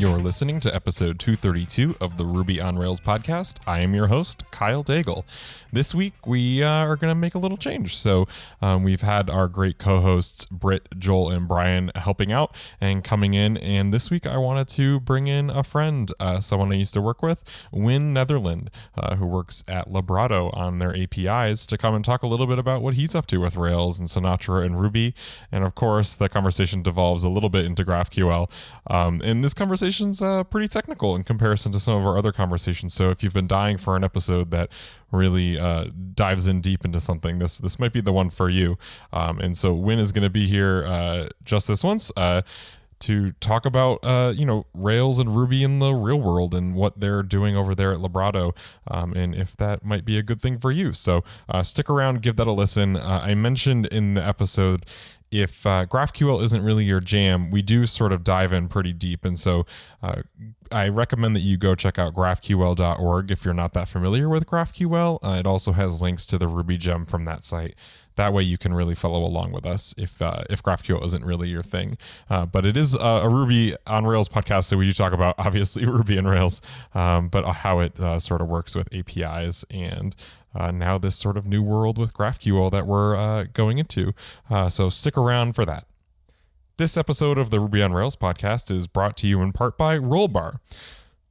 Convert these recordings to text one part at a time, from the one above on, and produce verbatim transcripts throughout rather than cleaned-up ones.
You're listening to episode two thirty-two of the Ruby on Rails podcast. I am your host, Kyle Daigle. This week, we uh, are going to make a little change. So um, we've had our great co-hosts, Britt, Joel, and Brian helping out and coming in. And this week, I wanted to bring in a friend, uh, someone I used to work with, Wynn Netherland, uh, who works at Librato on their A P Is, to come and talk a little bit about what he's up to with Rails and Sinatra and Ruby. And of course, the conversation devolves a little bit into GraphQL. Um, and this conversation Conversation's uh, pretty technical in comparison to some of our other conversations. So if you've been dying for an episode that really uh, dives in deep into something, this this might be the one for you. Um, and so Wynn is going to be here uh, just this once uh, to talk about uh, you know Rails and Ruby in the real world and what they're doing over there at Librato, um, and if that might be a good thing for you. So uh, stick around, give that a listen. Uh, I mentioned in the episode, if uh, GraphQL isn't really your jam, we do sort of dive in pretty deep. And so uh, I recommend that you go check out graphql dot org if you're not that familiar with GraphQL. Uh, it also has links to the Ruby gem from that site. That way you can really follow along with us if uh, if GraphQL isn't really your thing. Uh, but it is uh, a Ruby on Rails podcast, so we do talk about, obviously, Ruby and Rails, um, but how it uh, sort of works with A P Is and Uh, now this sort of new world with GraphQL that we're uh, going into. Uh, so stick around for that. This episode of the Ruby on Rails podcast is brought to you in part by Rollbar.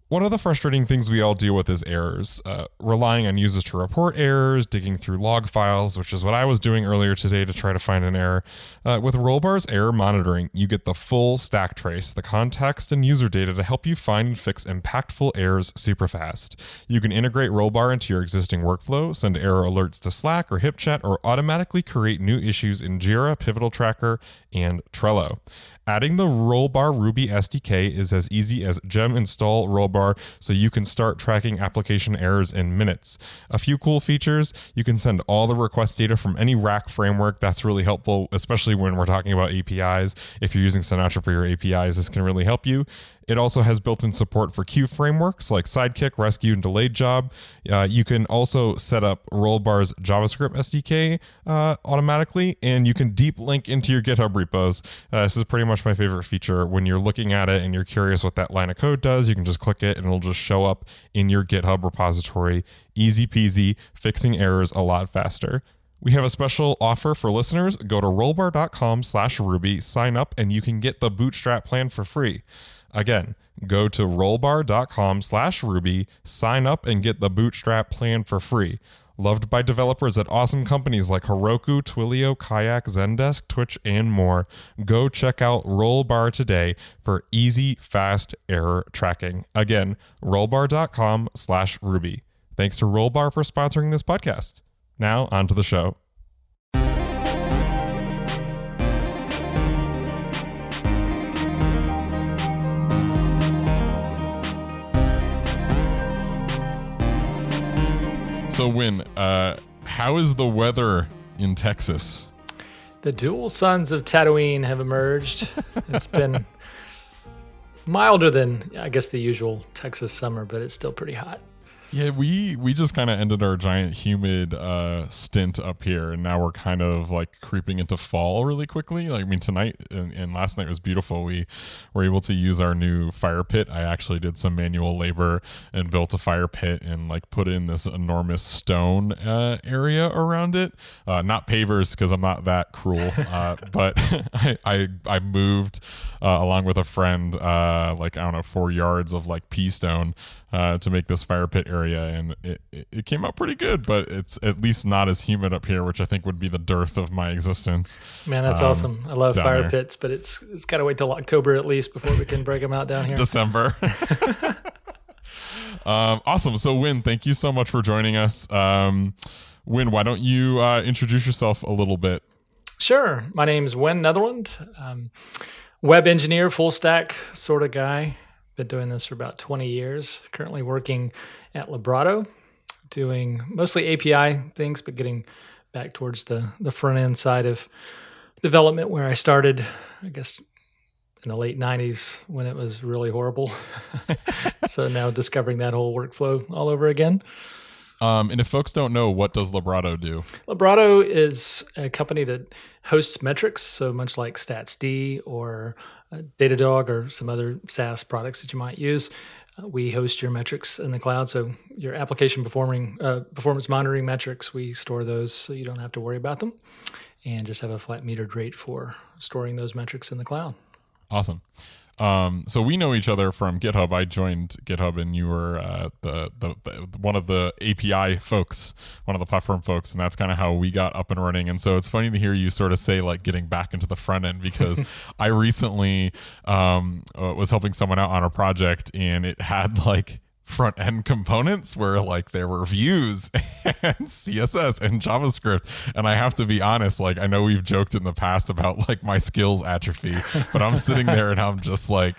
One of the frustrating things we all deal with is errors, uh, relying on users to report errors, digging through log files, which is what I was doing earlier today to try to find an error. Uh, with Rollbar's error monitoring, you get the full stack trace, the context and user data to help you find and fix impactful errors super fast. You can integrate Rollbar into your existing workflow, send error alerts to Slack or HipChat, or automatically create new issues in Jira, Pivotal Tracker, and Trello. Adding the Rollbar Ruby S D K is as easy as gem install Rollbar, so you can start tracking application errors in minutes. A few cool features: you can send all the request data from any Rack framework. That's really helpful, especially when we're talking about A P Is. If you're using Sinatra for your A P Is, this can really help you. It also has built-in support for queue frameworks like Sidekick, Rescue, and Delayed Job. Uh, you can also set up Rollbar's JavaScript S D K uh, automatically, and you can deep link into your GitHub repos. Uh, this is pretty much my favorite feature. When you're looking at it and you're curious what that line of code does, you can just click it and it'll just show up in your GitHub repository. Easy peasy, fixing errors a lot faster. We have a special offer for listeners. Go to rollbar dot com slash ruby, sign up, and you can get the bootstrap plan for free. Again, go to rollbar dot com slash ruby, sign up, and get the bootstrap plan for free. Loved by developers at awesome companies like Heroku, Twilio, Kayak, Zendesk, Twitch, and more. Go check out Rollbar today for easy, fast error tracking. Again, rollbar dot com slash ruby. Thanks to Rollbar for sponsoring this podcast. Now, on to the show. So, Wynn, uh, how is the weather in Texas? The dual suns of Tatooine have emerged. It's been milder than, I guess, the usual Texas summer, but it's still pretty hot. Yeah, we, we just kind of ended our giant humid uh, stint up here, and now we're kind of like creeping into fall really quickly. Like, I mean, tonight and, and last night was beautiful. We were able to use our new fire pit. I actually did some manual labor and built a fire pit and like put in this enormous stone uh, area around it. Uh, not pavers, because I'm not that cruel, uh, but I, I I moved uh, along with a friend uh, like, I don't know, four yards of like pea stone uh, to make this fire pit area. area and it, it came out pretty good, but it's at least not as humid up here, which I think would be the dearth of my existence. Man, that's um, awesome. I love fire there. pits, but it's it's gotta wait till October at least before we can break them out down here. December. um awesome. So Wynn, thank you so much for joining us. Um Wynn, why don't you uh introduce yourself a little bit? Sure. My name's Wynn Netherland. Um web engineer, full stack sort of guy. Been doing this for about twenty years, currently working at Librato, doing mostly A P I things, but getting back towards the, the front end side of development where I started, I guess, in the late nineties when it was really horrible. So now discovering that whole workflow all over again. Um, and if folks don't know, what does Librato do? Librato is a company that hosts metrics, so much like StatsD or uh, Datadog or some other SaaS products that you might use. Uh, we host your metrics in the cloud, so your application performing uh, performance monitoring metrics, we store those so you don't have to worry about them, and just have a flat metered rate for storing those metrics in the cloud. Awesome. Um, so we know each other from GitHub. I joined GitHub, and you were uh, the, the, the one of the A P I folks, one of the platform folks, and that's kind of how we got up and running. And so it's funny to hear you sort of say like getting back into the front end, because I recently um, was helping someone out on a project, and it had like front end components where like there were views and C S S and JavaScript. And I have to be honest, like I know we've joked in the past about like my skills atrophy, but I'm sitting there and I'm just like,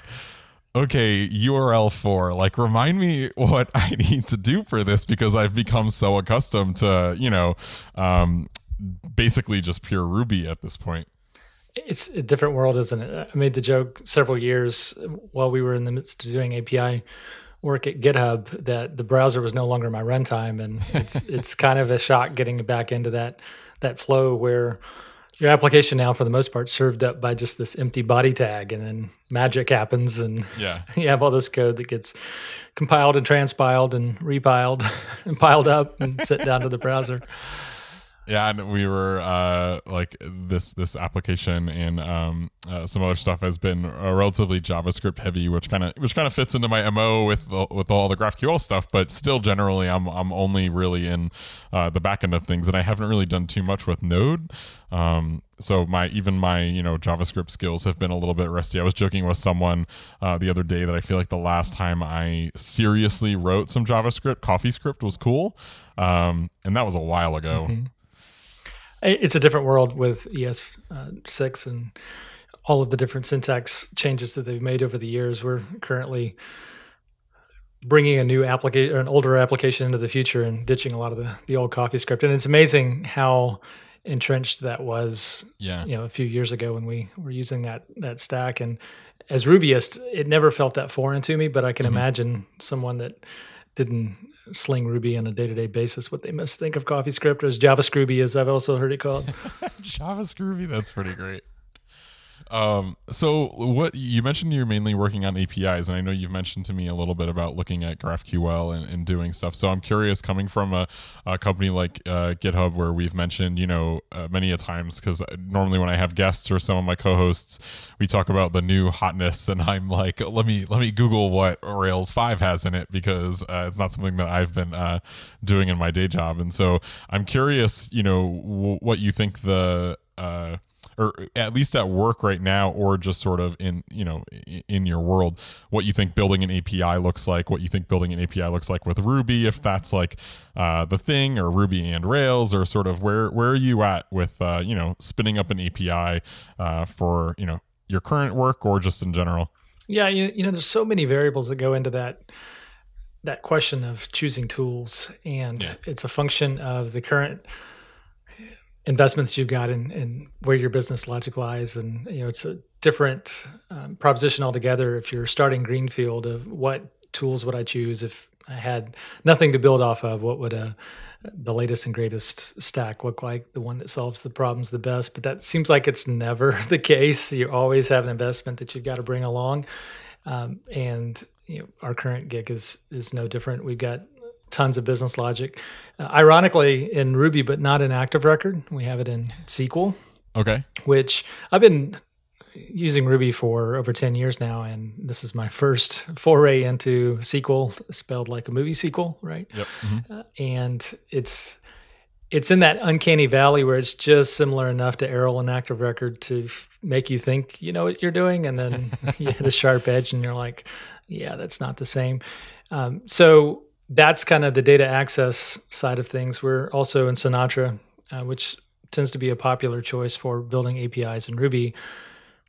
okay, U R L four, like remind me what I need to do for this, because I've become so accustomed to, you know, um, basically just pure Ruby at this point. It's a different world, isn't it? I made the joke several years while we were in the midst of doing A P I work at GitHub that the browser was no longer my runtime, and it's it's kind of a shock getting back into that that flow where your application now for the most part served up by just this empty body tag, and then magic happens, and yeah. you have all this code that gets compiled and transpiled and repiled and piled up and sent down to the browser. Yeah, and we were uh, like this this application and um, uh, some other stuff has been uh, relatively JavaScript heavy, which kind of which kind of fits into my M O with uh, with all the GraphQL stuff. But still, generally, I'm I'm only really in uh, the back end of things, and I haven't really done too much with Node. Um, so my even my you know JavaScript skills have been a little bit rusty. I was joking with someone uh, the other day that I feel like the last time I seriously wrote some JavaScript, CoffeeScript was cool, um, and that was a while ago. Mm-hmm. It's a different world with E S six uh, and all of the different syntax changes that they've made over the years. We're currently bringing a new application or an older application into the future and ditching a lot of the, the old CoffeeScript. And it's amazing how entrenched that was yeah. you know, a few years ago when we were using that that stack. And as Rubyist, it never felt that foreign to me, but I can mm-hmm. imagine someone that didn't sling Ruby on a day-to-day basis, what they must think of CoffeeScript as JavaScript, as I've also heard it called. JavaScript, that's pretty great. Um, so what you mentioned, you're mainly working on A P Is, and I know you've mentioned to me a little bit about looking at GraphQL and, and doing stuff. So I'm curious, coming from a, a company like uh, GitHub, where we've mentioned, you know, uh, many a times, because normally when I have guests or some of my co-hosts, we talk about the new hotness, and I'm like, let me let me Google what Rails five has in it, because uh, it's not something that I've been uh, doing in my day job. And so I'm curious, you know, w- what you think the uh, or at least at work right now, or just sort of in, you know, in your world, what you think building an A P I looks like, what you think building an A P I looks like with Ruby, if that's like uh, the thing, or Ruby and Rails, or sort of where, where are you at with, uh, you know, spinning up an A P I uh, for, you know, your current work or just in general? Yeah. You, you know, there's so many variables that go into that, that question of choosing tools, and yeah. it's a function of the current investments you've got and in, in where your business logic lies. And, you know, it's a different um, proposition altogether. If you're starting greenfield, of what tools would I choose? If I had nothing to build off of, what would a, the latest and greatest stack look like? The one that solves the problems the best. But that seems like it's never the case. You always have an investment that you've got to bring along. Um, and, you know, our current gig is, is no different. We've got tons of business logic, uh, ironically in Ruby, but not in Active Record. We have it in S Q L. Okay. Which I've been using Ruby for over ten years now, and this is my first foray into S Q L, spelled like a movie sequel, right? Yep. Mm-hmm. Uh, and it's it's in that uncanny valley where it's just similar enough to Errol and Active Record to f- make you think you know what you're doing, and then you hit a sharp edge, and you're like, yeah, that's not the same. Um, so. That's kind of the data access side of things. We're also in Sinatra, uh, which tends to be a popular choice for building A P Is in Ruby.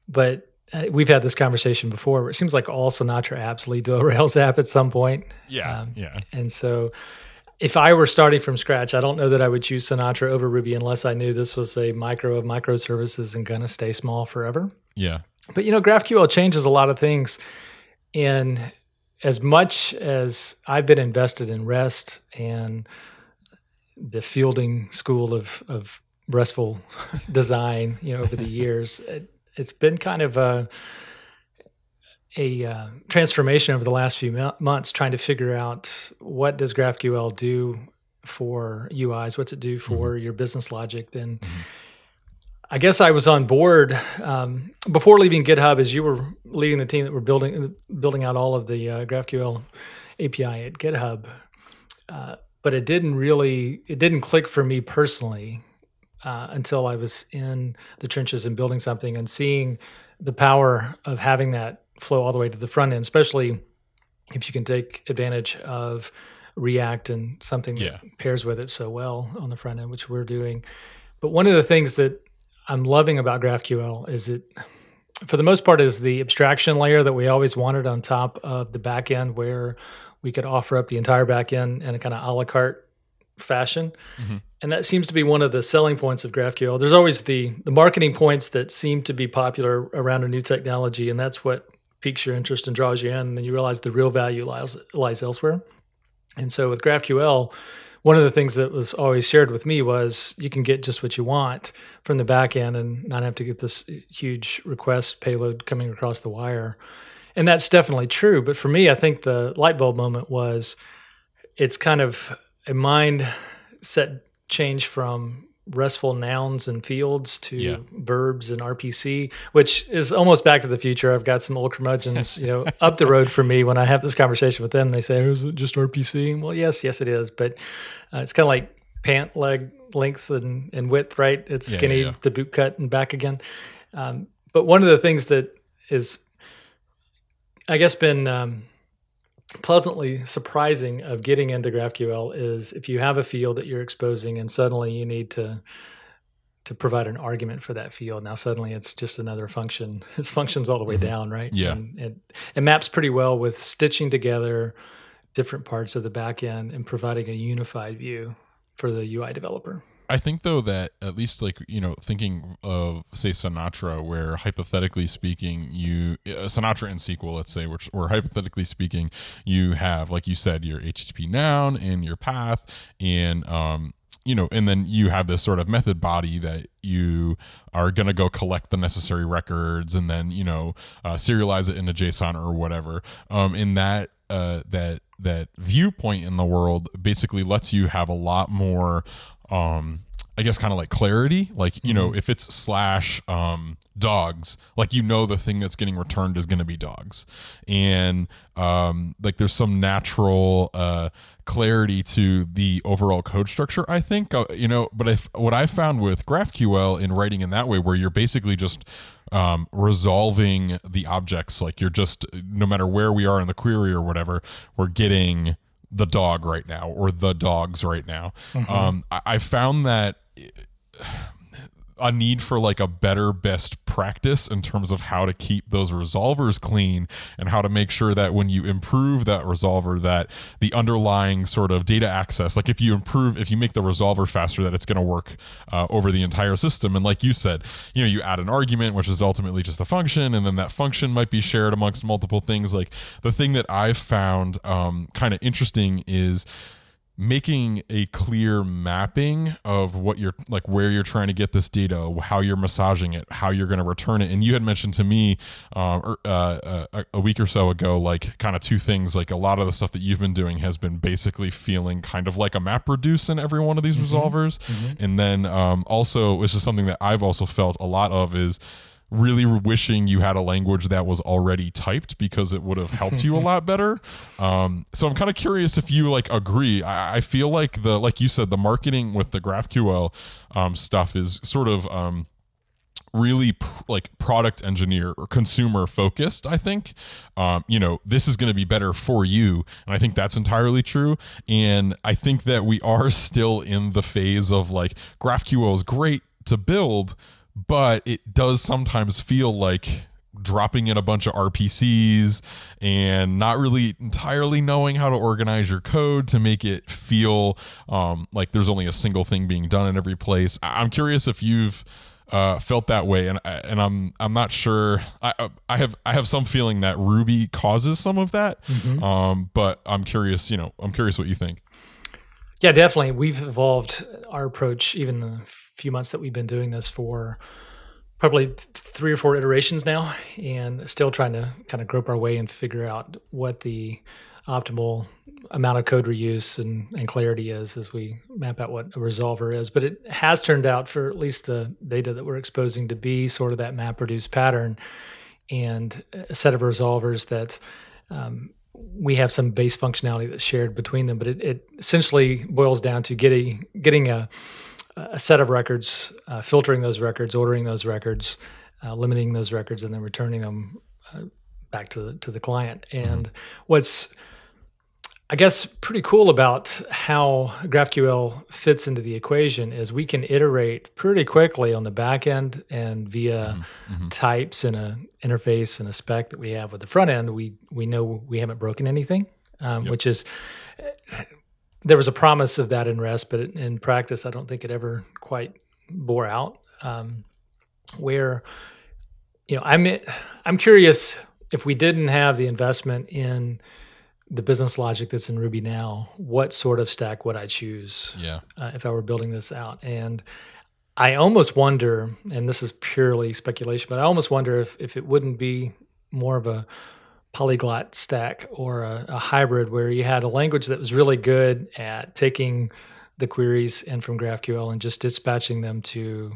But uh, we've had this conversation before, where it seems like all Sinatra apps lead to a Rails app at some point. Yeah, um, yeah. And so if I were starting from scratch, I don't know that I would choose Sinatra over Ruby unless I knew this was a micro of microservices and going to stay small forever. Yeah. But, you know, GraphQL changes a lot of things. And as much as I've been invested in REST and the Fielding school of, of RESTful design, you know, over the years, it, it's been kind of a a uh, transformation over the last few mo- months trying to figure out what does GraphQL do for U Is, what's it do for mm-hmm. your business logic. Then mm-hmm. I guess I was on board um, before leaving GitHub as you were leading the team that were building building out all of the uh, GraphQL A P I at GitHub. Uh, but it didn't really, it didn't click for me personally uh, until I was in the trenches and building something and seeing the power of having that flow all the way to the front end, especially if you can take advantage of React and something yeah. that pairs with it so well on the front end, which we're doing. But one of the things that I'm loving about GraphQL is it, for the most part, is the abstraction layer that we always wanted on top of the back end, where we could offer up the entire back end in a kind of a la carte fashion. Mm-hmm. And that seems to be one of the selling points of GraphQL. There's always the the marketing points that seem to be popular around a new technology, and that's what piques your interest and draws you in, and then you realize the real value lies, lies elsewhere. And so with GraphQL, one of the things that was always shared with me was you can get just what you want from the back end and not have to get this huge request payload coming across the wire. And that's definitely true. But for me, I think the light bulb moment was it's kind of a mindset change from RESTful nouns and fields to yeah. verbs and R P C, which is almost back to the future. I've got some old curmudgeons, you know, up the road for me when I have this conversation with them. They say, "Is it just R P C?" Well, yes, yes, it is, but uh, it's kind of like pant leg length and, and width, right? It's yeah, skinny yeah, yeah. to boot cut and back again. Um, but one of the things that is, I guess, been um, pleasantly surprising of getting into GraphQL is if you have a field that you're exposing and suddenly you need to to provide an argument for that field. Now suddenly it's just another function. It's functions all the way down, right? Yeah. And it, it maps pretty well with stitching together different parts of the back end and providing a unified view for the U I developer. I think, though, that at least, like, you know, thinking of, say, Sinatra, where hypothetically speaking, you uh, Sinatra and S Q L, let's say, which, or hypothetically speaking, you have, like you said, your H T T P noun and your path and, um, you know, and then you have this sort of method body that you are going to go collect the necessary records and then, you know, uh, serialize it into JSON or whatever. Um, in that, uh, that, that viewpoint in the world basically lets you have a lot more, um, I guess, kind of like clarity. Like, you know, if it's slash um, dogs, like, you know, the thing that's getting returned is going to be dogs. And um, like, there's some natural uh, clarity to the overall code structure, I think, uh, you know, but if what I found with GraphQL in writing in that way, where you're basically just um, resolving the objects, like, you're just, no matter where we are in the query or whatever, we're getting the dog right now or the dogs right now. Mm-hmm. Um, I, I found that a need for like a better best practice in terms of how to keep those resolvers clean and how to make sure that when you improve that resolver, that the underlying sort of data access, like if you improve, if you make the resolver faster, that it's going to work uh, over the entire system. And like you said, you know, you add an argument, which is ultimately just a function, and then that function might be shared amongst multiple things. Like, the thing that I've found um, kind of interesting is making a clear mapping of what you're, like, where you're trying to get this data, how you're massaging it, how you're going to return it. And you had mentioned to me um, or, uh, a, a week or so ago, like, kind of two things, like, a lot of the stuff that you've been doing has been basically feeling kind of like a map reduce in every one of these mm-hmm. resolvers. Mm-hmm. And then um, also, which is something that I've also felt a lot of, is really wishing you had a language that was already typed, because it would have helped you a lot better. Um, so I'm kind of curious if you, like, agree. I, I feel like the, like you said, the marketing with the GraphQL um, stuff is sort of um, really pr- like product engineer or consumer focused. I think, um, you know, this is going to be better for you. And I think that's entirely true. And I think that we are still in the phase of, like, GraphQL is great to build, but it does sometimes feel like dropping in a bunch of R P Cs and not really entirely knowing how to organize your code to make it feel um, like there's only a single thing being done in every place. I'm curious if you've uh, felt that way, and and I'm I'm not sure. I I have I have some feeling that Ruby causes some of that, mm-hmm. um, but I'm curious. You know, I'm curious what you think. Yeah, definitely. We've evolved our approach even the few months that we've been doing this for probably th- three or four iterations now, and still trying to kind of grope our way and figure out what the optimal amount of code reuse and, and clarity is as we map out what a resolver is. But it has turned out, for at least the data that we're exposing, to be sort of that MapReduce pattern and a set of resolvers that um, we have some base functionality that's shared between them. But it, it essentially boils down to getting, getting a, a set of records, uh, filtering those records, ordering those records, uh, limiting those records, and then returning them uh, back to the, to the client. And mm-hmm. what's, I guess, pretty cool about how GraphQL fits into the equation is we can iterate pretty quickly on the back end, and via mm-hmm. Mm-hmm. types and a interface and a spec that we have with the front end, we we know we haven't broken anything, um, yep. which is, there was a promise of that in REST, but in practice, I don't think it ever quite bore out. Um, where, you know, I'm I'm curious if we didn't have the investment in the business logic that's in Ruby now, what sort of stack would I choose yeah. uh, if I were building this out? And I almost wonder, and this is purely speculation, but I almost wonder if, if it wouldn't be more of a polyglot stack, or a, a hybrid where you had a language that was really good at taking the queries in from GraphQL and just dispatching them to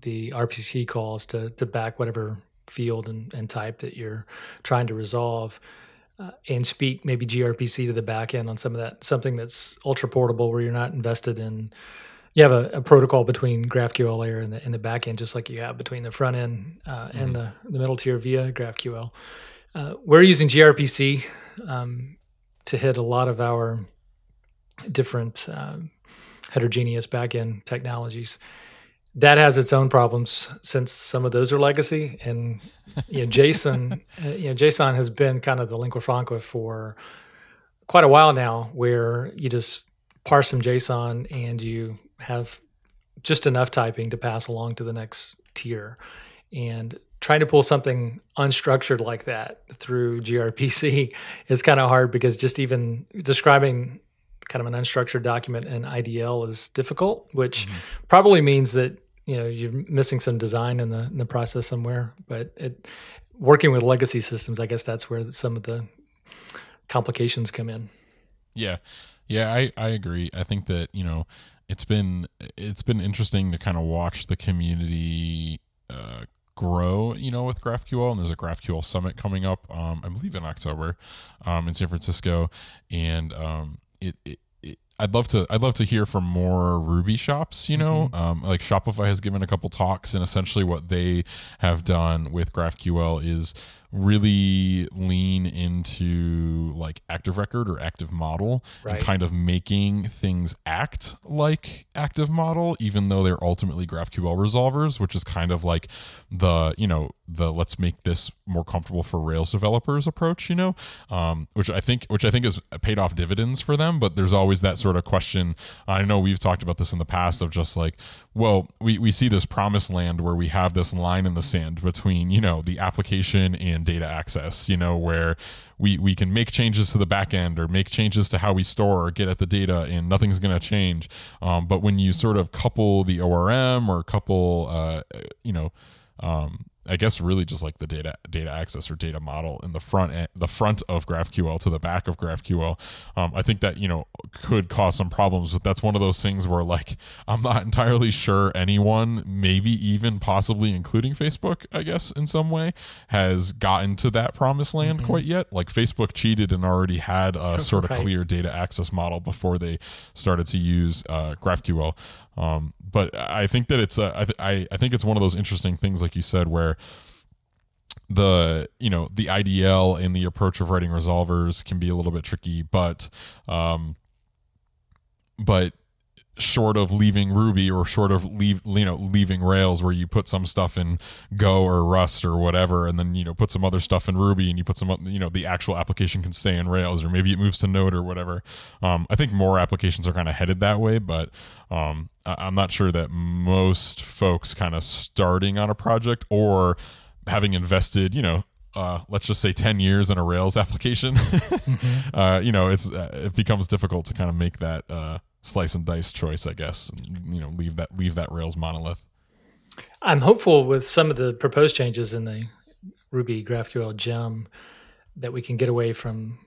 the R P C calls to, to back whatever field and, and type that you're trying to resolve. Uh, and speak maybe gRPC to the back end on some of that, something that's ultra portable where you're not invested in, you have a, a protocol between GraphQL layer and the, and the back end, just like you have between the front end uh, mm-hmm. and the, the middle tier via GraphQL. Uh, we're using gRPC um, to hit a lot of our different um, heterogeneous back end technologies. That has its own problems, since some of those are legacy, and you know, JSON, uh, you know, JSON has been kind of the lingua franca for quite a while now, where you just parse some JSON and you have just enough typing to pass along to the next tier. And trying to pull something unstructured like that through gRPC is kind of hard, because just even describing kind of an unstructured document in I D L is difficult, which mm-hmm. probably means that, you know, you're missing some design in the in the process somewhere. But it, working with legacy systems, I guess that's where some of the complications come in. Yeah, yeah, I, I agree. I think that, you know, it's been it's been interesting to kind of watch the community uh, grow, you know, with GraphQL, and there's a GraphQL summit coming up, um, I believe in October, um, in San Francisco, and um, it. it I'd love to. I'd love to hear from more Ruby shops. You know, mm-hmm. um, like Shopify has given a couple talks, and essentially what they have done with GraphQL is really lean into like Active Record or Active Model, right. and kind of making things act like Active Model, even though they're ultimately GraphQL resolvers, which is kind of like the, you know, the let's make this more comfortable for Rails developers approach, you know, um, which I think which I think has paid off dividends for them. But there's always that sort of question. I know we've talked about this in the past, of just like, well, we, we see this promised land where we have this line in the sand between, you know, the application and data access, you know, where we we can make changes to the back end or make changes to how we store or get at the data, and nothing's going to change. Um, but when you sort of couple the O R M or couple, uh, you know, um, I guess really just like the data data access or data model in the front end, the front of GraphQL to the back of GraphQL, um, I think that, you know, could cause some problems. But that's one of those things where, like, I'm not entirely sure anyone, maybe even possibly including Facebook, I guess, in some way, has gotten to that promised land mm-hmm. quite yet. Like, Facebook cheated and already had a sort of clear data access model before they started to use uh, GraphQL. Um, but I think that it's a, I, th- I, I think it's one of those interesting things, like you said, where the, you know, the I D L and the approach of writing resolvers can be a little bit tricky, but, um, but short of leaving Ruby, or short of leave, you know, leaving Rails, where you put some stuff in Go or Rust or whatever, and then, you know, put some other stuff in Ruby, and you put some, you know, the actual application can stay in Rails, or maybe it moves to Node or whatever. Um, I think more applications are kind of headed that way, but um, I- I'm not sure that most folks kind of starting on a project or having invested, you know, Uh, let's just say ten years in a Rails application, mm-hmm. uh, you know, it's uh, it becomes difficult to kind of make that uh, slice and dice choice, I guess, and, you know, leave that leave that Rails monolith. I'm hopeful with some of the proposed changes in the Ruby GraphQL gem that we can get away from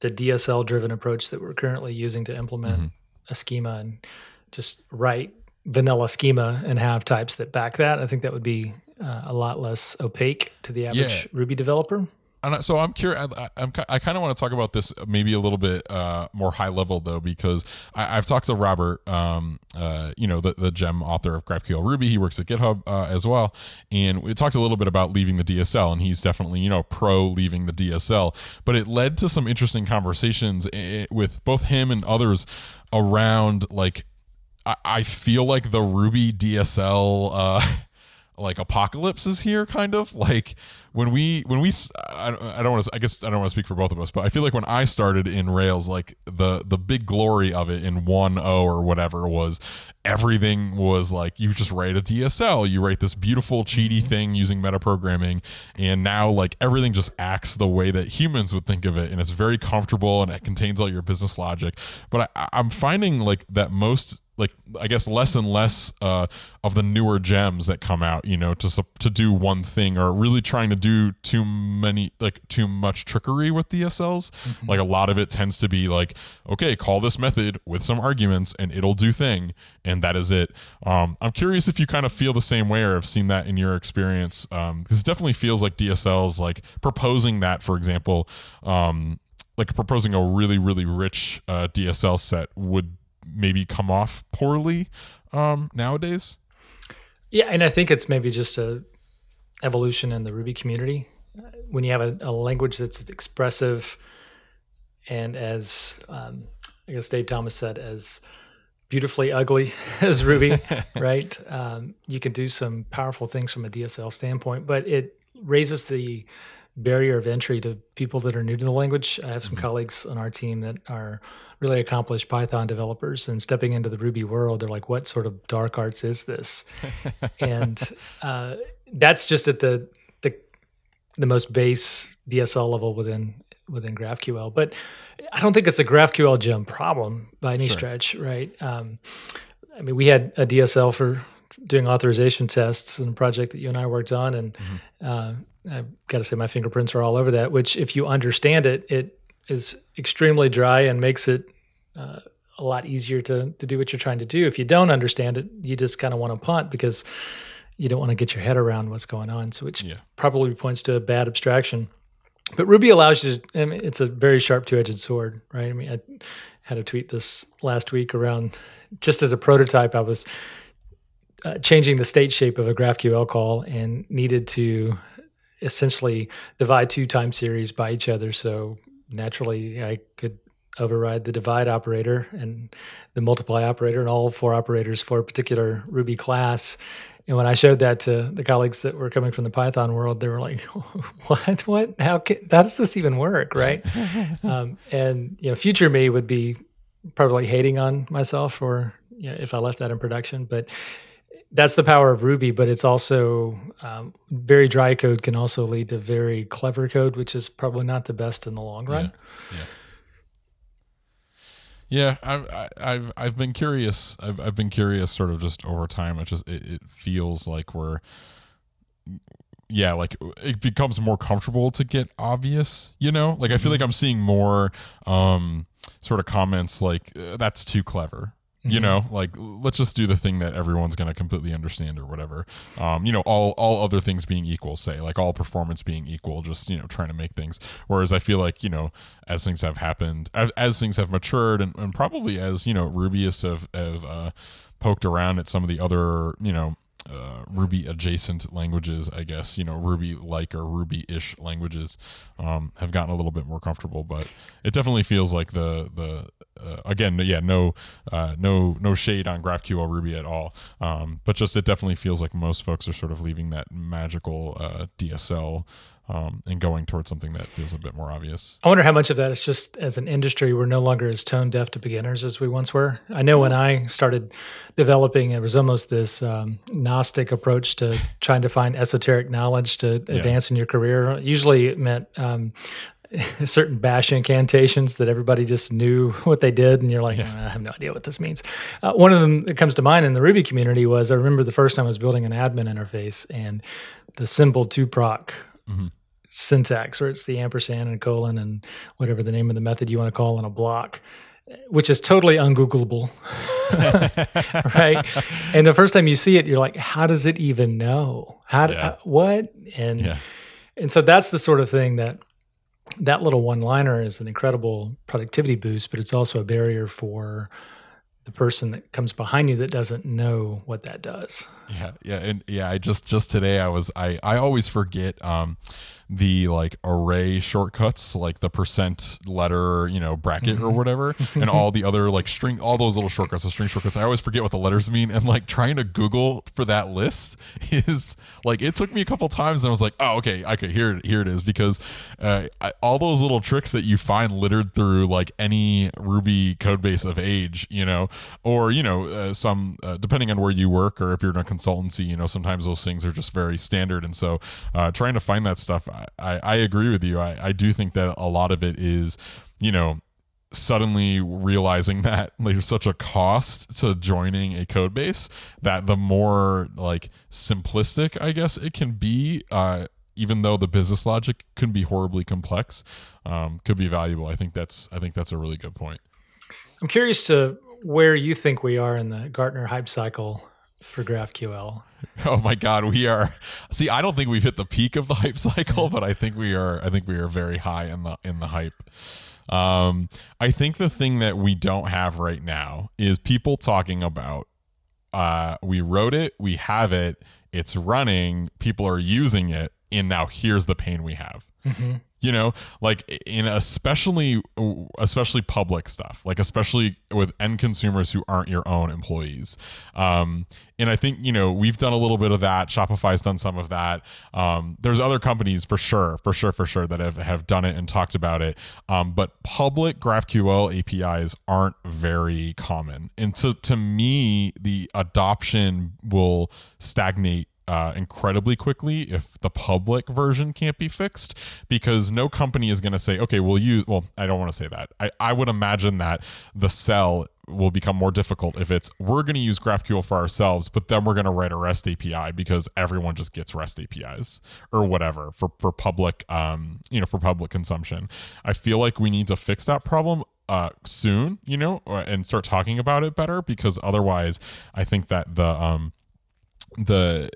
the D S L-driven approach that we're currently using to implement mm-hmm. a schema and just write vanilla schema and have types that back that. I think that would be uh, a lot less opaque to the average yeah. Ruby developer. And so I'm curious. I, I'm, I kind of want to talk about this maybe a little bit uh, more high level though, because I, I've talked to Robert, um, uh, you know, the, the gem author of GraphQL Ruby. He works at GitHub uh, as well, and we talked a little bit about leaving the D S L, and he's definitely you know pro leaving the D S L. But it led to some interesting conversations with both him and others around like I, I feel like the Ruby D S L. Uh, like apocalypse is here, kind of like when we when we I don't want to I guess I don't want to speak for both of us, but I feel like when I started in Rails, like the the big glory of it in one point oh or whatever was everything was like you just write a D S L, you write this beautiful cheaty thing using metaprogramming, and now like everything just acts the way that humans would think of it, and it's very comfortable and it contains all your business logic. But I, I'm finding like that most like I guess less and less uh, of the newer gems that come out, you know, to to do one thing or really trying to do too many, like too much trickery with D S Ls. Mm-hmm. Like a lot of it tends to be like, okay, call this method with some arguments and it'll do thing, and that is it. Um, I'm curious if you kind of feel the same way or have seen that in your experience, because um, it definitely feels like D S Ls, like proposing that, for example, um, like proposing a really really rich uh, D S L set would maybe come off poorly um, nowadays. Yeah, and I think it's maybe just a evolution in the Ruby community. When you have a, a language that's expressive and as, um, I guess Dave Thomas said, as beautifully ugly as Ruby, right? Um, you can do some powerful things from a D S L standpoint, but it raises the barrier of entry to people that are new to the language. I have some mm-hmm. colleagues on our team that are really accomplished Python developers, and stepping into the Ruby world, they're like, what sort of dark arts is this? and uh, that's just at the, the the most base D S L level within within GraphQL. But I don't think it's a GraphQL gem problem by any sure. stretch, right? Um, I mean, we had a D S L for doing authorization tests in a project that you and I worked on, and mm-hmm. uh, I've got to say my fingerprints are all over that, which if you understand it, it is extremely dry and makes it uh, a lot easier to to do what you're trying to do. If you don't understand it, you just kind of want to punt because you don't want to get your head around what's going on. So it yeah. probably points to a bad abstraction. But Ruby allows you to, I mean, it's a very sharp two-edged sword, right? I mean, I had a tweet this last week around, just as a prototype, I was uh, changing the state shape of a GraphQL call and needed to essentially divide two time series by each other. So naturally I could override the divide operator and the multiply operator and all four operators for a particular Ruby class. And when I showed that to the colleagues that were coming from the Python world, they were like, what, what, how, can, how does this even work? Right. um, and, you know, future me would be probably hating on myself or you know, if I left that in production, but that's the power of Ruby, but it's also um, very dry code can also lead to very clever code, which is probably not the best in the long run. Yeah, yeah. yeah I've, I've I've been curious. I've I've been curious, sort of just over time. It just it, it feels like we're, yeah, like it becomes more comfortable to get obvious. You know, like I feel like I'm seeing more um, sort of comments like that's too clever. You know, like let's just do the thing that everyone's going to completely understand or whatever. Um, you know, all all other things being equal, say like all performance being equal, just you know trying to make things. Whereas I feel like you know, as things have happened, as, as things have matured, and, and probably as you know, Rubyists have have uh, poked around at some of the other you know. Uh, Ruby adjacent languages, I guess, you know, Ruby like or Ruby ish languages um, have gotten a little bit more comfortable, but it definitely feels like the, the uh, again, yeah, no, uh, no, no shade on GraphQL Ruby at all. Um, but just, it definitely feels like most folks are sort of leaving that magical uh, D S L um, and going towards something that feels a bit more obvious. I wonder how much of that is just as an industry, we're no longer as tone deaf to beginners as we once were. I know when I started developing, it was almost this um, Gnostic approach to trying to find esoteric knowledge to advance yeah. in your career. Usually it meant um, certain bash incantations that everybody just knew what they did, and you're like, yeah. I have no idea what this means. Uh, one of them that comes to mind in the Ruby community was, I remember the first time I was building an admin interface, and the simple two proc mm-hmm. syntax, where it's the ampersand and colon and whatever the name of the method you want to call in a block, which is totally ungoogleable, right? And the first time you see it, you're like, how does it even know? How? Yeah. Do, uh, what? And yeah. and so that's the sort of thing that that little one-liner is an incredible productivity boost, but it's also a barrier for the person that comes behind you that doesn't know what that does. Yeah, yeah, and yeah. I just just today I was I I always forget um, the like array shortcuts, like the percent letter, you know, bracket mm-hmm. or whatever, and all the other like string, all those little shortcuts, the string shortcuts. I always forget what the letters mean, and like trying to Google for that list is like, it took me a couple times, and I was like, oh, okay, okay, here here it is, because uh, I, all those little tricks that you find littered through like any Ruby code base of age, you know. Or, you know, uh, some uh, depending on where you work, or if you're in a consultancy, you know, sometimes those things are just very standard. And so uh, trying to find that stuff, I, I, I agree with you. I, I do think that a lot of it is, you know, suddenly realizing that there's such a cost to joining a code base that the more like simplistic, I guess, it can be, uh, even though the business logic can be horribly complex, um, could be valuable. I think that's I think that's a really good point. I'm curious to where you think we are in the Gartner hype cycle for GraphQL. Oh my God, we are. See, I don't think we've hit the peak of the hype cycle, but I think we are. I think we are very high in the in the hype. Um, I think the thing that we don't have right now is people talking about, uh, we wrote it, we have it, it's running, people are using it, and now here's the pain we have. Mm-hmm. You know, like in especially, especially public stuff, like especially with end consumers who aren't your own employees. Um, and I think, you know, we've done a little bit of that. Shopify's done some of that. Um, there's other companies for sure, for sure, for sure that have, have done it and talked about it. Um, but public GraphQL A P Is aren't very common. And so to me, the adoption will stagnate Uh, incredibly quickly if the public version can't be fixed, because no company is going to say, okay, we'll use, well, I don't want to say that. I, I would imagine that the sell will become more difficult if it's, we're going to use GraphQL for ourselves, but then we're going to write a REST A P I because everyone just gets REST A P Is or whatever for, for public, um, you know, for public consumption. I feel like we need to fix that problem uh, soon, you know, or, and start talking about it better, because otherwise I think that the, um, the,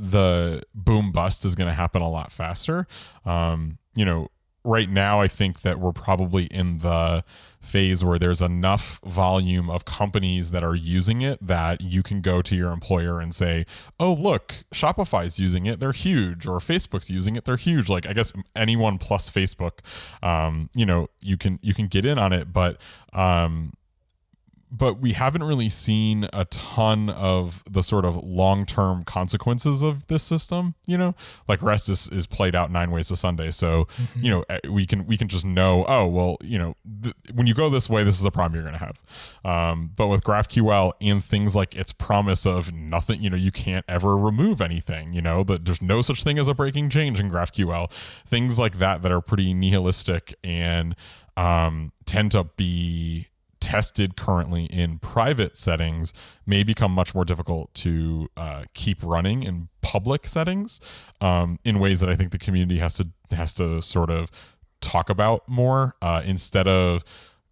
the boom bust is going to happen a lot faster. Um, you know, right now, I think that we're probably in the phase where there's enough volume of companies that are using it that you can go to your employer and say, oh, look, Shopify's using it, they're huge, or Facebook's using it, they're huge. Like, I guess anyone plus Facebook, um, you know, you can, you can get in on it, but, um, but we haven't really seen a ton of the sort of long-term consequences of this system, you know, like REST is, is played out nine ways to Sunday. So, mm-hmm. you know, we can, we can just know, oh, well, you know, th- when you go this way, this is a problem you're going to have. Um, but with GraphQL and things like its promise of nothing, you know, you can't ever remove anything, you know, but there's no such thing as a breaking change in GraphQL, things like that, that are pretty nihilistic and, um, tend to be tested currently in private settings, may become much more difficult to uh, keep running in public settings, um, in ways that I think the community has to has to sort of talk about more, uh, instead of,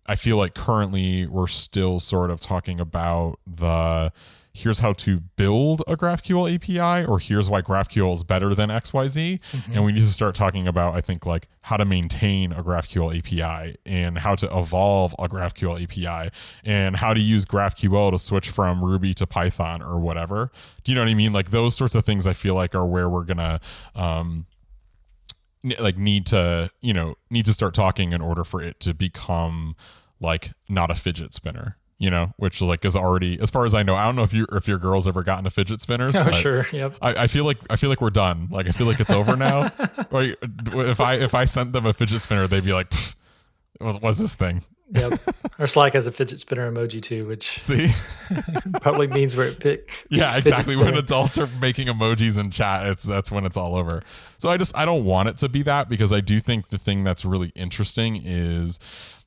I feel like currently we're still sort of talking about the, here's how to build a GraphQL A P I, or here's why GraphQL is better than X Y Z. Mm-hmm. And we need to start talking about, I think, like how to maintain a GraphQL A P I and how to evolve a GraphQL A P I and how to use GraphQL to switch from Ruby to Python or whatever. Do you know what I mean? Like those sorts of things I feel like are where we're going to, um, like need to, you know, need to start talking in order for it to become like not a fidget spinner. You know, which like is already, as far as I know, I don't know if you if your girl's ever gotten a fidget spinner. Oh, sure, yep. I, I feel like I feel like we're done. Like I feel like it's over now. Like if I if I sent them a fidget spinner, they'd be like, "What's this thing?" Yep. Our Slack has a fidget spinner emoji too, which see probably means we're at pick. Yeah, exactly. When adults are making emojis in chat, it's that's when it's all over. So I just I don't want it to be that, because I do think the thing that's really interesting is,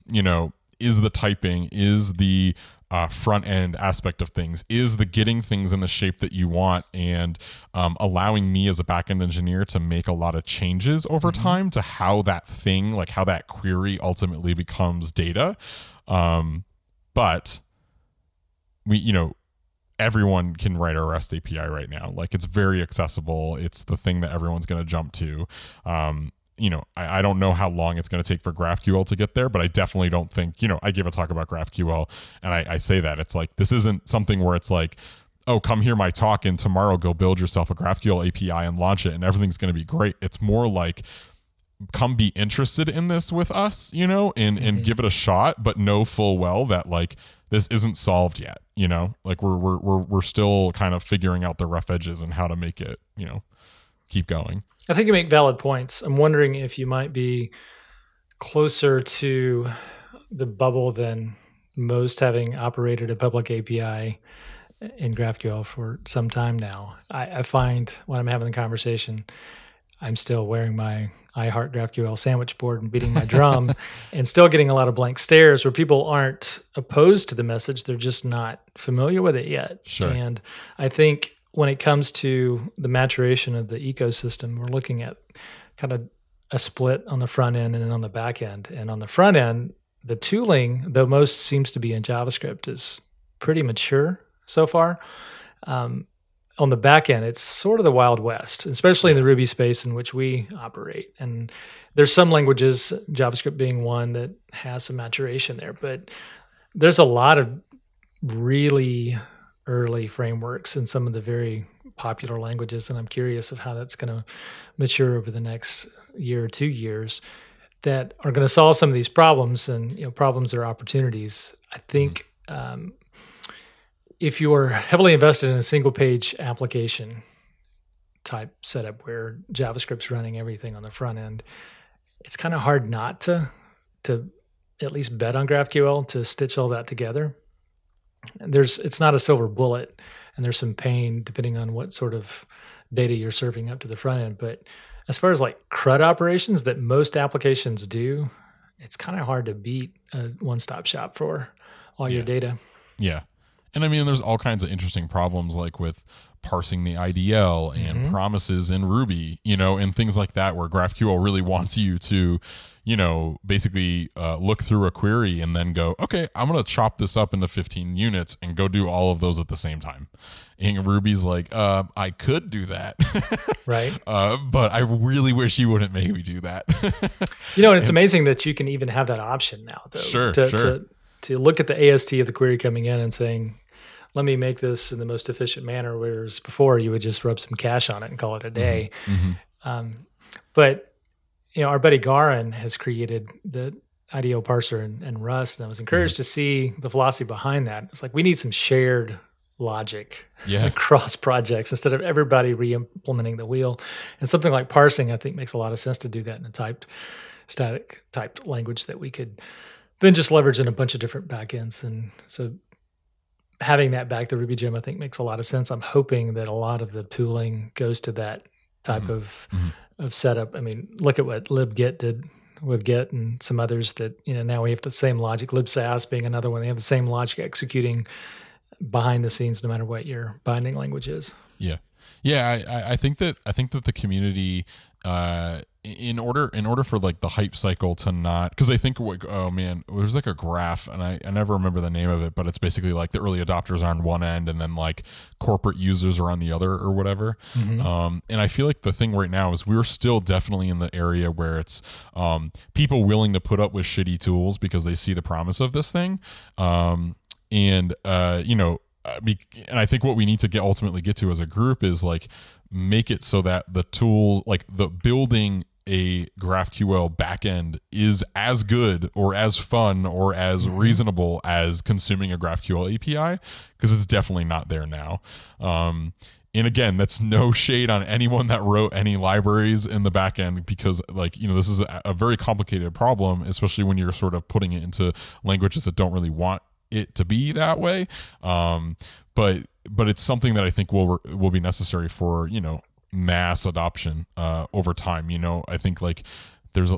you know, is the typing, is the Uh, front end aspect of things, is the getting things in the shape that you want, and um, allowing me as a backend engineer to make a lot of changes over mm-hmm. time to how that thing, like how that query ultimately becomes data. Um, but we, you know, everyone can write a REST A P I right now. Like, it's very accessible. It's the thing that everyone's going to jump to. Um, you know, I, I don't know how long it's going to take for GraphQL to get there, but I definitely don't think, you know, I gave a talk about GraphQL and I, I say that it's like, this isn't something where it's like, oh, come hear my talk and tomorrow go build yourself a GraphQL A P I and launch it and everything's going to be great. It's more like, come be interested in this with us, you know, and, mm-hmm. and give it a shot, but know full well that like, this isn't solved yet, you know, like we're, we're, we're, we're still kind of figuring out the rough edges and how to make it, you know, keep going. I think you make valid points. I'm wondering if you might be closer to the bubble than most, having operated a public A P I in GraphQL for some time now. I, I find when I'm having the conversation, I'm still wearing my I Heart GraphQL sandwich board and beating my drum and still getting a lot of blank stares where people aren't opposed to the message. They're just not familiar with it yet. Sure. And I think when it comes to the maturation of the ecosystem, we're looking at kind of a split on the front end and on the back end. And on the front end, the tooling, though most seems to be in JavaScript, is pretty mature so far. Um, on the back end, it's sort of the Wild West, especially in the Ruby space in which we operate. And there's some languages, JavaScript being one, that has some maturation there. But there's a lot of really early frameworks in some of the very popular languages, and I'm curious of how that's going to mature over the next year or two years that are going to solve some of these problems. And, you know, problems are opportunities. I think mm-hmm. um, if you are heavily invested in a single page application type setup where JavaScript's running everything on the front end, it's kind of hard not to to at least bet on GraphQL to stitch all that together. There's, it's not a silver bullet, and there's some pain depending on what sort of data you're serving up to the front end. But as far as like CRUD operations that most applications do, it's kind of hard to beat a one-stop shop for all yeah. your data. Yeah. And I mean, there's all kinds of interesting problems, like with parsing the I D L and mm-hmm. promises in Ruby, you know, and things like that, where GraphQL really wants you to, you know, basically uh, look through a query and then go, okay, I'm going to chop this up into fifteen units and go do all of those at the same time. And Ruby's like, uh, I could do that. Right. Uh, but I really wish you wouldn't make me do that. You know, and it's and, amazing that you can even have that option now, though. Sure, to, sure. To, to look at the A S T of the query coming in and saying, let me make this in the most efficient manner, whereas before you would just rub some cash on it and call it a day. Mm-hmm. Um, but, you know, our buddy Garin has created the I D L parser in, in Rust, and I was encouraged mm-hmm. to see the philosophy behind that. It's like, we need some shared logic yeah. across projects instead of everybody re-implementing the wheel. And something like parsing, I think, makes a lot of sense to do that in a typed, static typed language that we could then just leverage in a bunch of different backends. And so having that back, the Ruby gem, I think, makes a lot of sense. I'm hoping that a lot of the tooling goes to that type mm-hmm. of mm-hmm. of setup. I mean, look at what libgit did with Git and some others that, you know, now we have the same logic, libsass being another one. They have the same logic executing behind the scenes, no matter what your binding language is. Yeah. Yeah. I, I think that, I think that the community, uh, in order in order for like the hype cycle to not, because I think what oh man there's like a graph, and I, I never remember the name of it, but it's basically like the early adopters are on one end and then like corporate users are on the other or whatever. Mm-hmm. Um, and I feel like the thing right now is we're still definitely in the area where it's um, people willing to put up with shitty tools because they see the promise of this thing. Um, and uh, you know, and I think what we need to get ultimately get to as a group is like make it so that the tools, like the building a GraphQL backend is as good or as fun or as reasonable as consuming a GraphQL A P I, because it's definitely not there now. Um, And again, that's no shade on anyone that wrote any libraries in the back end, because, like, you know, this is a, a very complicated problem, especially when you're sort of putting it into languages that don't really want it to be that way. Um, but but it's something that I think will will be necessary for, you know, mass adoption uh, over time. You know, I think like there's a,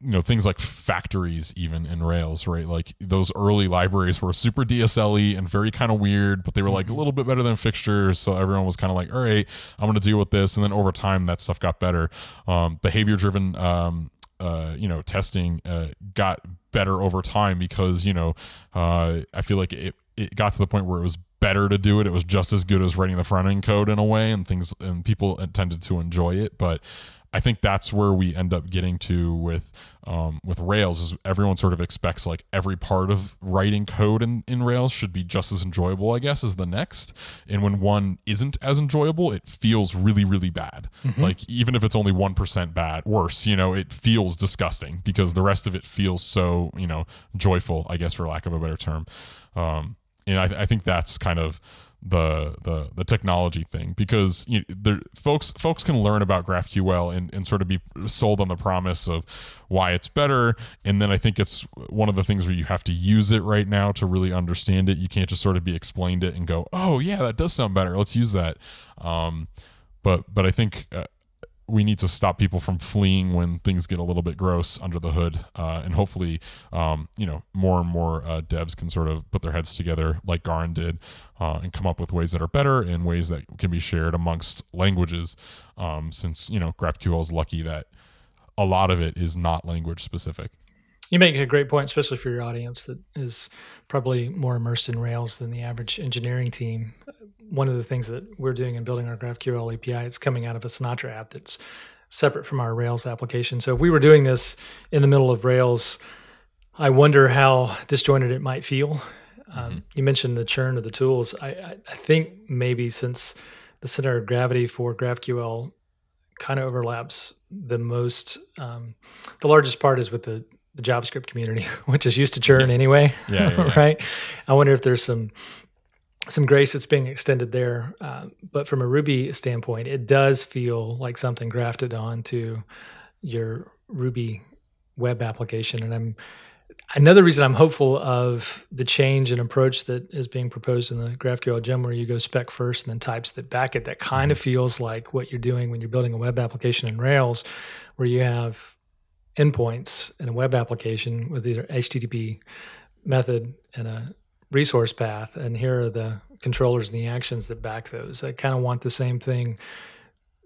you know, things like factories even in Rails, right? Like those early libraries were super D S L-y and very kind of weird, but they were like a little bit better than fixtures. So everyone was kind of like, all right, I'm going to deal with this. And then over time, that stuff got better. Um, behavior-driven, um, uh, you know, testing uh, got better over time because, you know, uh, I feel like it, it got to the point where it was better to do it. It was just as good as writing the front end code in a way, and things, and people tended to enjoy it. But I think that's where we end up getting to with um, with Rails, is everyone sort of expects like every part of writing code in, in Rails should be just as enjoyable, I guess, as the next. And when one isn't as enjoyable, it feels really, really bad. Mm-hmm. Like even if it's only one percent bad, worse, you know, it feels disgusting because the rest of it feels so, you know, joyful, I guess, for lack of a better term. Um, and I, th- I think that's kind of the the the technology thing, because you know, there, folks folks can learn about GraphQL and, and sort of be sold on the promise of why it's better, and then I think it's one of the things where you have to use it right now to really understand it. You can't just sort of be explained it and go, oh yeah, that does sound better, let's use that. Um, but but I think uh, we need to stop people from fleeing when things get a little bit gross under the hood. Uh, and hopefully, um, you know, more and more uh, devs can sort of put their heads together like Garin did uh, and come up with ways that are better and ways that can be shared amongst languages. Um, since, you know, GraphQL is lucky that a lot of it is not language specific. You make a great point, especially for your audience that is probably more immersed in Rails than the average engineering team. One of the things that we're doing in building our GraphQL A P I, it's coming out of a Sinatra app that's separate from our Rails application. So if we were doing this in the middle of Rails, I wonder how disjointed it might feel. Mm-hmm. Um, you mentioned the churn of the tools. I, I, I think maybe since the center of gravity for GraphQL kind of overlaps the most, um, the largest part is with the the JavaScript community, which is used to churn anyway, yeah, yeah, yeah. right? I wonder if there's some some grace that's being extended there. Uh, but from a Ruby standpoint, it does feel like something grafted onto your Ruby web application. And I'm another reason I'm hopeful of the change and approach that is being proposed in the GraphQL gem, where you go spec first and then types that back it. That kind mm-hmm. of feels like what you're doing when you're building a web application in Rails, where you have endpoints in a web application with either H T T P method and a resource path, and here are the controllers and the actions that back those. I kind of want the same thing.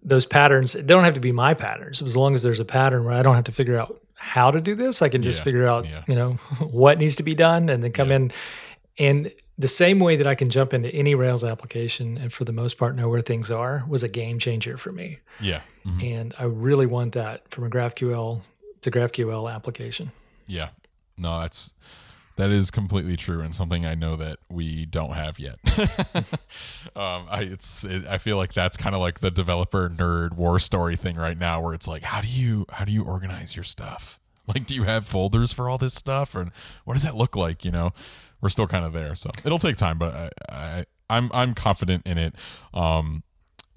Those patterns, they don't have to be my patterns. As long as there's a pattern where I don't have to figure out how to do this, I can just yeah, figure out, yeah. you know, what needs to be done, and then come yeah. in. And the same way that I can jump into any Rails application and for the most part know where things are was a game changer for me. Yeah. Mm-hmm. And I really want that from a GraphQL to GraphQL application. Yeah. No, that's... That is completely true, and something I know that we don't have yet. um, I it's it, I feel like that's kind of like the developer nerd war story thing right now, where it's like, how do you how do you organize your stuff? Like, do you have folders for all this stuff, or what does that look like? You know, we're still kind of there, so it'll take time, but I, I I'm I'm confident in it um,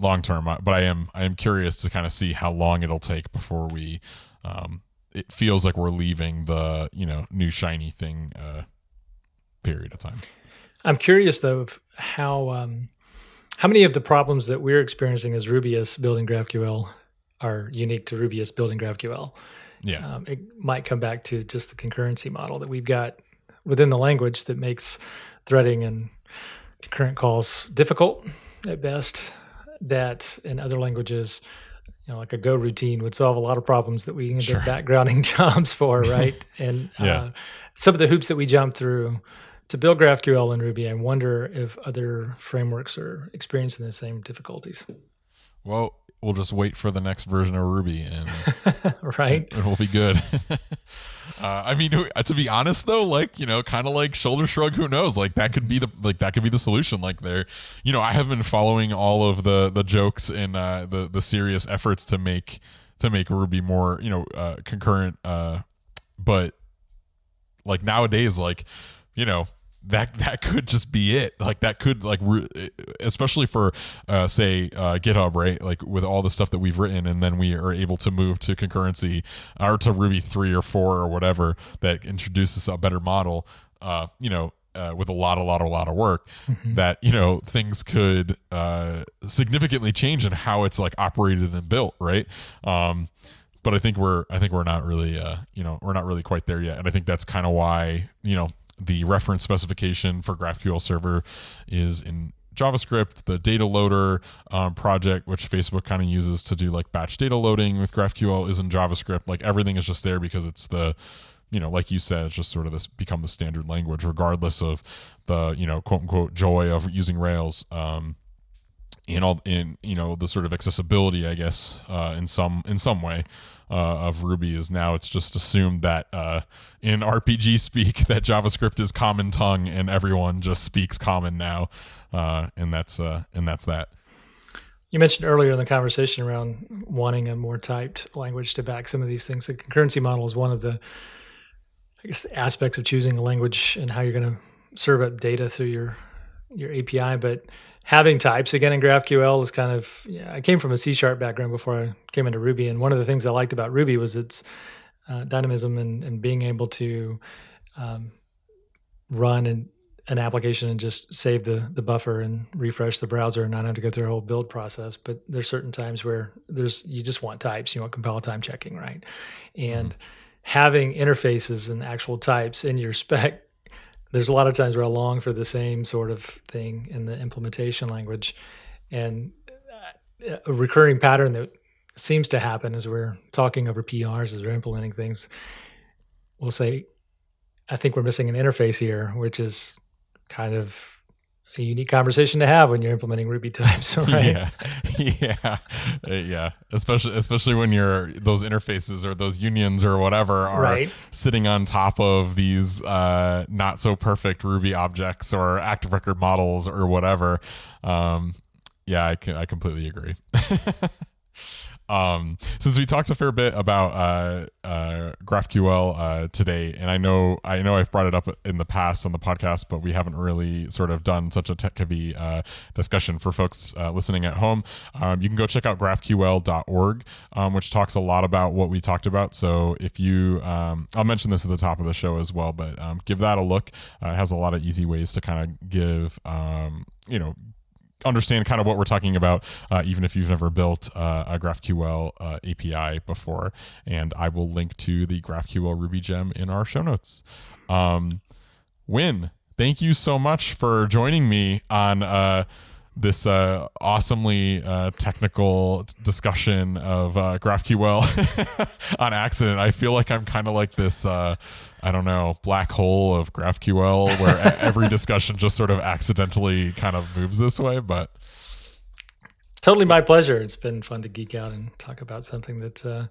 long term. But I am I am curious to kind of see how long it'll take before we. Um, It feels like we're leaving the, you know, new shiny thing uh, period of time. I'm curious though of how um, how many of the problems that we're experiencing as Rubyists building GraphQL are unique to Rubyists building GraphQL. Yeah, um, it might come back to just the concurrency model that we've got within the language that makes threading and concurrent calls difficult at best. That in other languages, you know, like a Go routine would solve a lot of problems that we end sure. up backgrounding jobs for, right? And yeah. uh, some of the hoops that we jump through to build GraphQL and Ruby, I wonder if other frameworks are experiencing the same difficulties. Well, we'll just wait for the next version of Ruby and right, it will be good. uh, I mean, to be honest though, like, you know, kind of like shoulder shrug, who knows? Like that could be the, like that could be the solution. Like there, you know, I have been following all of the, the jokes and uh, the, the serious efforts to make, to make Ruby more, you know, uh, concurrent. Uh, but like nowadays, like, you know, that that could just be it. Like that could like, re- especially for uh, say uh, GitHub, right? Like with all the stuff that we've written, and then we are able to move to concurrency or to Ruby three or four or whatever that introduces a better model. Uh, you know, uh, with a lot, a lot, a lot of work, mm-hmm. that you know things could uh, significantly change in how it's like operated and built, right? Um, but I think we're I think we're not really uh, you know we're not really quite there yet, and I think that's kind of why you know. The reference specification for GraphQL server is in JavaScript. The data loader um, project, which Facebook kind of uses to do like batch data loading with GraphQL, is in JavaScript. Like everything is just there because it's the, you know, like you said, it's just sort of this become the standard language, regardless of the, you know, quote unquote joy of using Rails. Um, in all in, you know, the sort of accessibility, I guess, uh, in some in some way. Uh, of Ruby is now it's just assumed that uh, in R P G speak that JavaScript is common tongue and everyone just speaks common now, uh, and that's uh, and that's that. You mentioned earlier in the conversation around wanting a more typed language to back some of these things. The concurrency model is one of the, I guess, the aspects of choosing a language and how you're going to serve up data through your your A P I, but. Having types again in GraphQL is kind of, yeah, I came from a C-sharp background before I came into Ruby. And one of the things I liked about Ruby was its uh, dynamism and, and being able to um, run an, an application and just save the, the buffer and refresh the browser and not have to go through a whole build process. But there's certain times where there's, you just want types, you want compile time checking, right? And mm-hmm. having interfaces and actual types in your spec, there's a lot of times where I long for the same sort of thing in the implementation language. And a recurring pattern that seems to happen as we're talking over P Rs, as we're implementing things, we'll say, I think we're missing an interface here, which is kind of a unique conversation to have when you're implementing Ruby types, right? Yeah, yeah, yeah. Especially, especially when you're those interfaces or those unions or whatever are right. sitting on top of these uh, not so perfect Ruby objects or Active Record models or whatever. Um, yeah, I can, I completely agree. Um, since we talked a fair bit about uh, uh, GraphQL uh, today, and I know I know I've brought it up in the past on the podcast, but we haven't really sort of done such a tech-heavy uh, discussion for folks uh, listening at home. Um, you can go check out graphql dot org, um, which talks a lot about what we talked about. So if you, um, I'll mention this at the top of the show as well, but um, give that a look. Uh, it has a lot of easy ways to kind of give, um, you know, understand kind of what we're talking about, uh, even if you've never built uh, a GraphQL uh, A P I before. And I will link to the GraphQL Ruby gem in our show notes. Um, Wynn, thank you so much for joining me on uh, this uh, awesomely uh, technical t- discussion of uh, GraphQL on accident. I feel like I'm kind of like this, uh, I don't know, black hole of GraphQL where every discussion just sort of accidentally kind of moves this way. But totally my pleasure. It's been fun to geek out and talk about something that uh,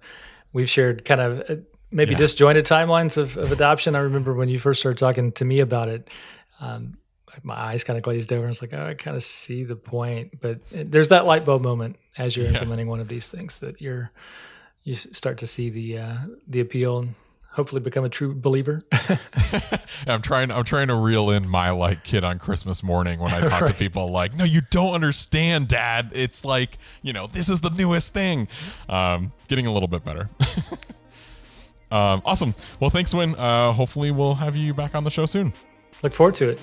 we've shared kind of uh, maybe yeah. disjointed timelines of, of adoption. I remember when you first started talking to me about it, um, my eyes kind of glazed over. I was like, oh, I kind of see the point, but there's that light bulb moment as you're yeah. implementing one of these things that you're, you start to see the, uh, the appeal and hopefully become a true believer. I'm trying, I'm trying to reel in my like kid on Christmas morning when I talk right. to people like, no, you don't understand, Dad. It's like, you know, this is the newest thing. Um, getting a little bit better. um, awesome. Well, thanks Wynn. Uh, hopefully we'll have you back on the show soon. Look forward to it.